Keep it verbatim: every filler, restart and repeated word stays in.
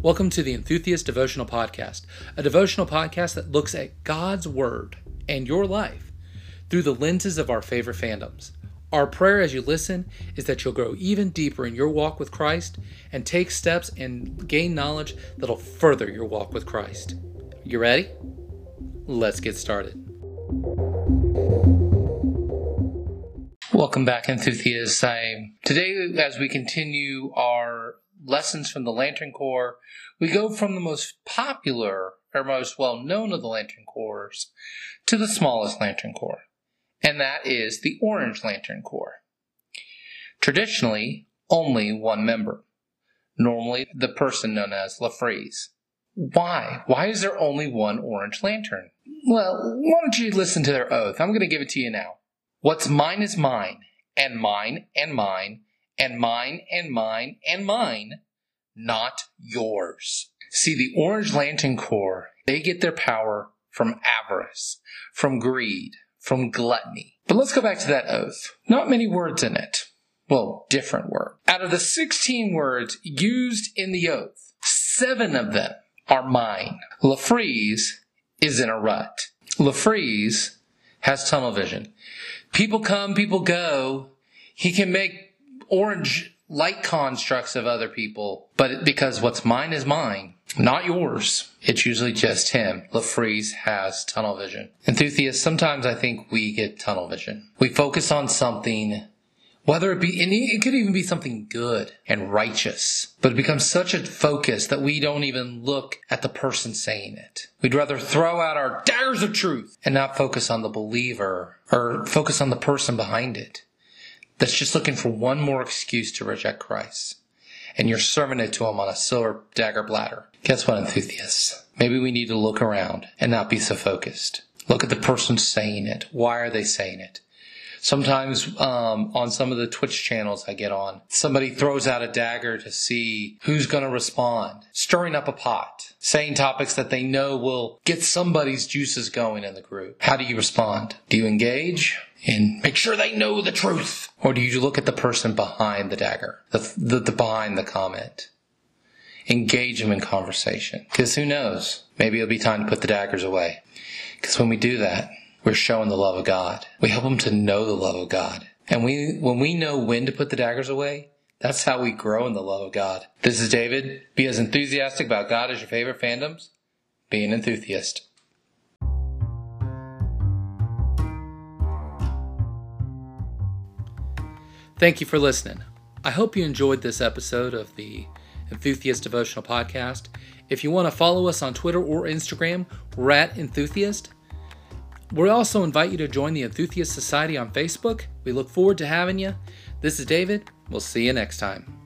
Welcome to the Enthusiast Devotional Podcast, a devotional podcast that looks at God's Word and your life through the lenses of our favorite fandoms. Our prayer as you listen is that you'll grow even deeper in your walk with Christ and take steps and gain knowledge that'll further your walk with Christ. You ready? Let's get started. Welcome back, enthusiasts. I, today, as we continue our lessons from the Lantern Corps, we go from the most popular or most well-known of the Lantern Corps to the smallest Lantern Corps, and that is the Orange Lantern Corps. Traditionally, only one member, normally the person known as LaFries. Why? Why is there only one Orange Lantern? Well, why don't you listen to their oath? I'm going to give it to you now. What's mine is mine, and mine, and mine, and mine, and mine, and mine, not yours. See, the Orange Lantern Corps, they get their power from avarice, from greed, from gluttony. But let's go back to that oath. Not many words in it. Well, different words. Out of the sixteen words used in the oath, seven of them are mine. LaFries is in a rut. LaFries has tunnel vision. People come, people go. He can make orange light constructs of other people, but because what's mine is mine, not yours, it's usually just him. LaFries has tunnel vision. Enthusiasts, sometimes I think we get tunnel vision. We focus on something, whether it be, and it could even be something good and righteous, but it becomes such a focus that we don't even look at the person saying it. We'd rather throw out our daggers of truth and not focus on the believer or focus on the person behind it that's just looking for one more excuse to reject Christ. And you're serving it to him on a silver dagger platter. Guess what, enthusiasts? Maybe we need to look around and not be so focused. Look at the person saying it. Why are they saying it? Sometimes um, on some of the Twitch channels I get on, somebody throws out a dagger to see who's going to respond, stirring up a pot, saying topics that they know will get somebody's juices going in the group. How do you respond? Do you engage and make sure they know the truth? Or do you look at the person behind the dagger, the, the, the behind the comment? Engage them in conversation, because who knows? Maybe it'll be time to put the daggers away, because when we do that, we're showing the love of God. We help them to know the love of God. And we, when we know when to put the daggers away, that's how we grow in the love of God. This is David. Be as enthusiastic about God as your favorite fandoms. Be an enthusiast. Thank you for listening. I hope you enjoyed this episode of the Enthusiast Devotional Podcast. If you want to follow us on Twitter or Instagram, we're at Enthusiast. We also invite you to join the Enthusiast Society on Facebook. We look forward to having you. This is David. We'll see you next time.